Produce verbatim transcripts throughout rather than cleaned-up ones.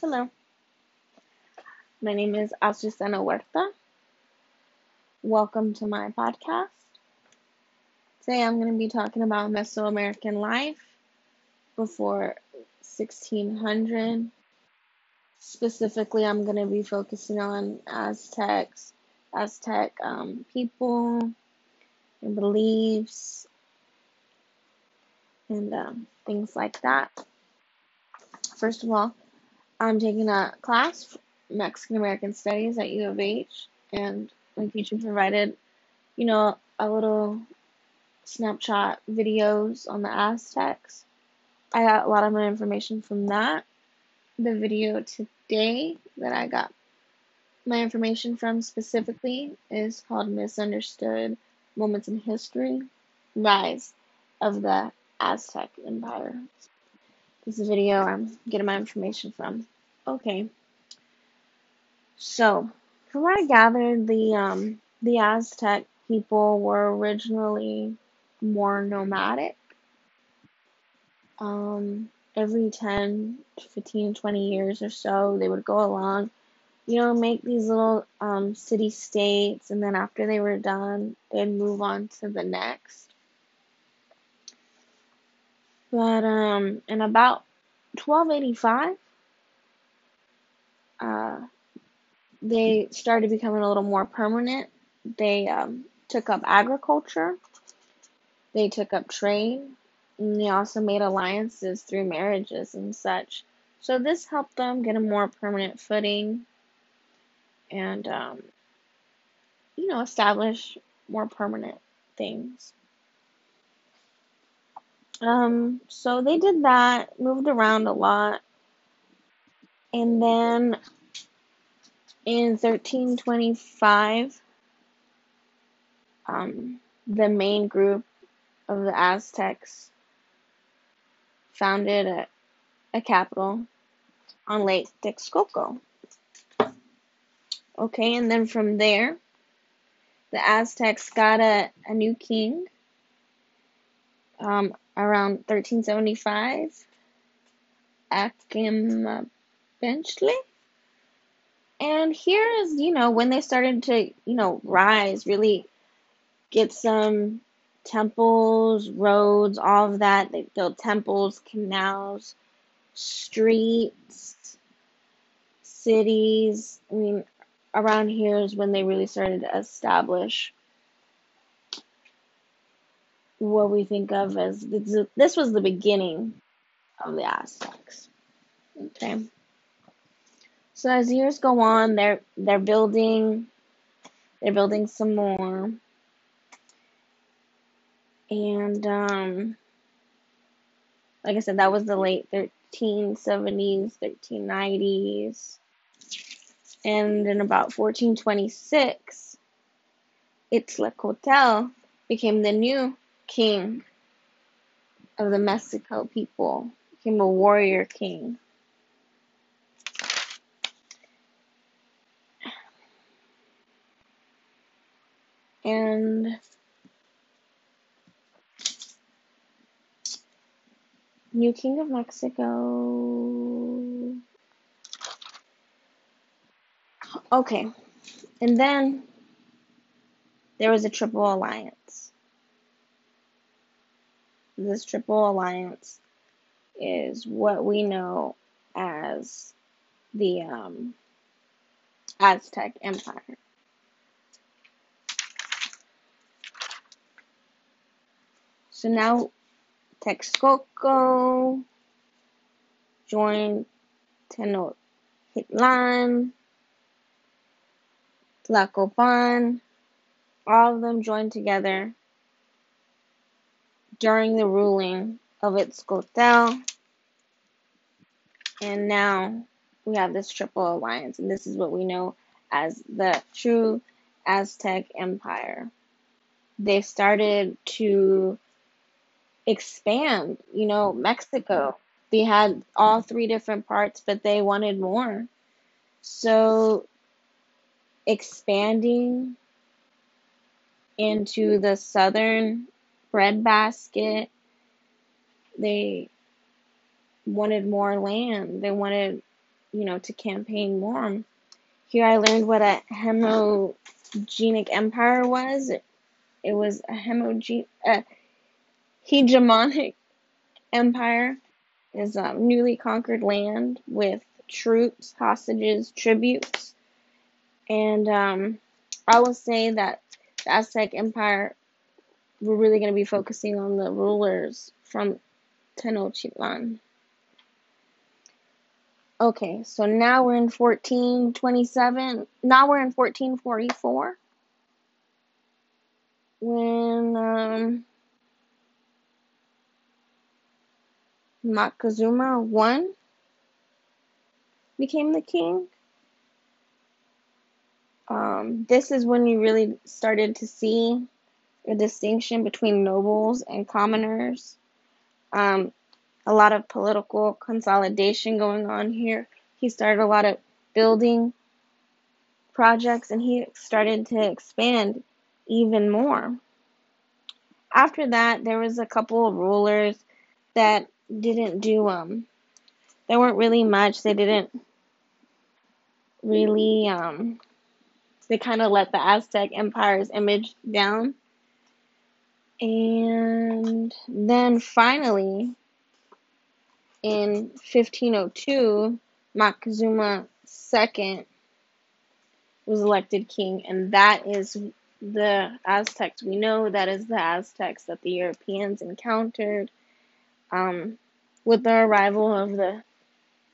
Hello, my name is Azucena Huerta. Welcome to my podcast. Today I'm going to be talking about Mesoamerican life before sixteen hundred. Specifically, I'm going to be focusing on Aztecs, Aztec um, people and beliefs and um, things like that. First of all, I'm taking a class, Mexican American Studies at U of H, and my teacher provided, you know, a little snapshot videos on the Aztecs. I got a lot of my information from that. The video today that I got my information from specifically is called Misunderstood Moments in History: Rise of the Aztec Empire. This is a video I'm getting my information from. Okay. So, from what I gathered, the um the Aztec people were originally more nomadic. Um, every ten, fifteen, twenty years or so, they would go along, you know, make these little um city-states, and then after they were done, they'd move on to the next. But um, in about twelve eighty-five, uh, they started becoming a little more permanent. They um, took up agriculture. They took up trade. And they also made alliances through marriages and such. So this helped them get a more permanent footing and, um, you know, establish more permanent things. Um, so they did that, moved around a lot, and then in thirteen twenty-five, um, the main group of the Aztecs founded a, a capital on Lake Texcoco. Okay, and then from there, the Aztecs got a, a new king, um, around thirteen seventy-five, Achimabenchtli. And here is, you know, when they started to, you know, rise, really get some temples, roads, all of that. They built temples, canals, streets, cities. I mean, around here is when they really started to establish what we think of as, the, this was the beginning of the Aztecs. Okay. So as years go on, they're they're building, they're building some more, and um, like I said, that was the late thirteen seventies, thirteen nineties, and in about fourteen twenty-six, Itzcoatl became the new king of the Mexico people, became a warrior king. And new king of Mexico. Okay, and then there was a triple alliance. This triple alliance is what we know as the um, Aztec Empire. So now Texcoco joined Tenochtitlan, Tlacopan, all of them joined together during the ruling of Itzcoatl, and now we have this triple alliance, and this is what we know as the true Aztec Empire. They started to expand, you know, Mexico. They had all three different parts, but they wanted more. So expanding into the southern breadbasket, they wanted more land. They wanted you know, to campaign more on. Here I learned what a homogenic empire was. It, it was a homogen, uh, hegemonic empire. It is a newly conquered land with troops, hostages, tributes. And um, I will say that the Aztec Empire, we're really going to be focusing on the rulers from Tenochtitlan. Okay, so now we're in fourteen twenty-seven. Now we're in fourteen forty-four. When um, Moctezuma the First became the king. Um, this is when you really started to see a distinction between nobles and commoners. Um, a lot of political consolidation going on here. He started a lot of building projects, and he started to expand even more. After that, there was a couple of rulers that didn't do, um, they weren't really much. They didn't really, um, they kind of let the Aztec Empire's image down. And then finally, in fifteen oh two, Moctezuma the Second was elected king, and that is the Aztecs we know. That is the Aztecs that the Europeans encountered um, with the arrival of the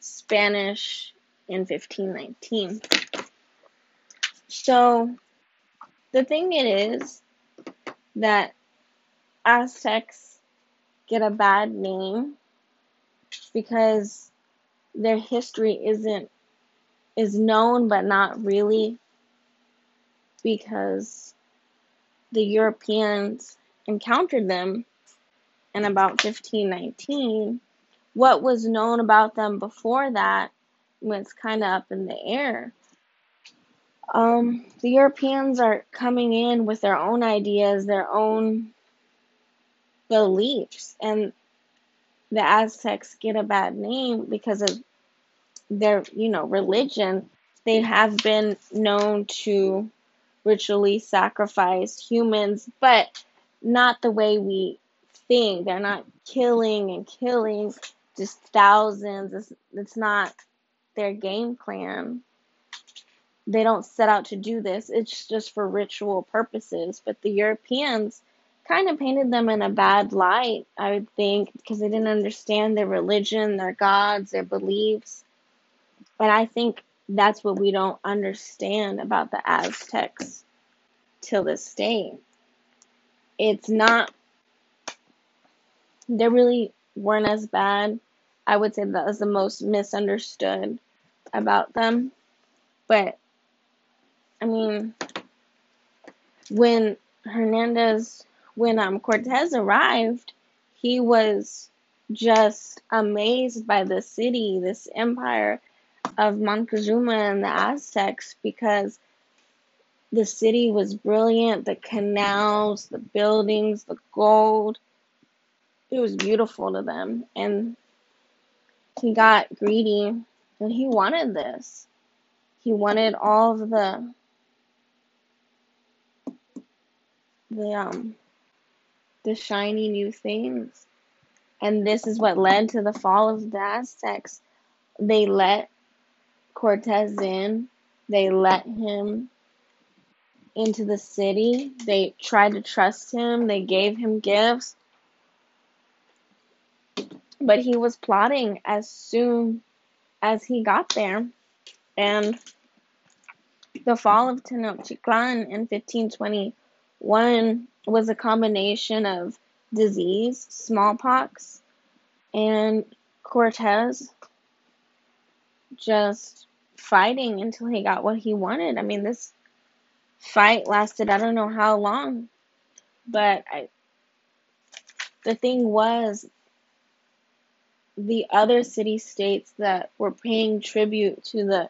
Spanish in fifteen nineteen. So, the thing it is that Aztecs get a bad name because their history isn't is known but not really, because the Europeans encountered them in about fifteen nineteen. What was known about them before that was kind of up in the air. Um, the Europeans are coming in with their own ideas, their own beliefs, and the Aztecs get a bad name because of their, you know, religion. They have been known to ritually sacrifice humans, but not the way we think. They're not killing and killing just thousands. It's, it's not their game plan. They don't set out to do this. It's just for ritual purposes. But the Europeans kind of painted them in a bad light, I would think, because they didn't understand their religion, their gods, their beliefs. And I think that's what we don't understand about the Aztecs till this day. It's not, they really weren't as bad. I would say that was the most misunderstood about them. But, I mean, when Hernandez When um, Cortés arrived, he was just amazed by the city, this empire of Moctezuma and the Aztecs, because the city was brilliant, the canals, the buildings, the gold. It was beautiful to them, and he got greedy, and he wanted this. He wanted all of the, the, um, the shiny new things. And this is what led to the fall of the Aztecs. They let Cortés in. They let him into the city. They tried to trust him. They gave him gifts. But he was plotting as soon as he got there. And the fall of Tenochtitlan in fifteen twenty-one was a combination of disease, smallpox, and Cortés just fighting until he got what he wanted. I mean, this fight lasted I don't know how long, but I, the thing was, the other city-states that were paying tribute to the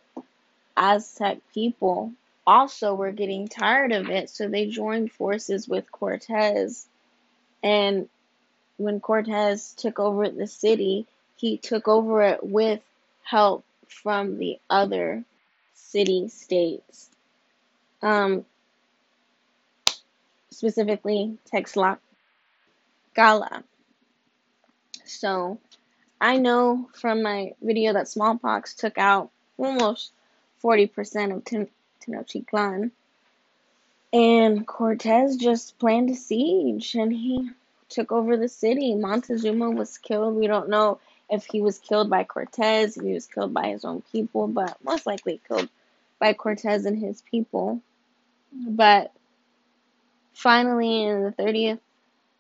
Aztec people also were getting tired of it, so they joined forces with Cortés. And when Cortés took over the city, he took over it with help from the other city-states, um, specifically Tlaxcala. So I know from my video that smallpox took out almost forty percent of Ten- Tenochtitlan. And Cortés just planned a siege, and he took over the city. Moctezuma was killed. We don't know if he was killed by Cortés, if he was killed by his own people, but most likely killed by Cortés and his people. But finally, on the thirtieth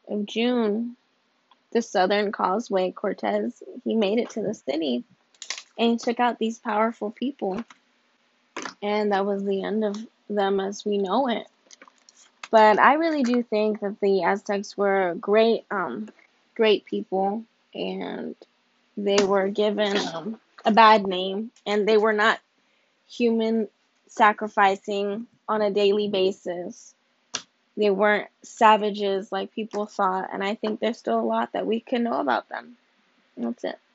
of June, the Southern Causeway, Cortés, he made it to the city, and he took out these powerful people. And that was the end of them as we know it. But I really do think that the Aztecs were great, um, great people, and they were given um, a bad name, and they were not human sacrificing on a daily basis. They weren't savages like people thought, and I think there's still a lot that we can know about them. That's it.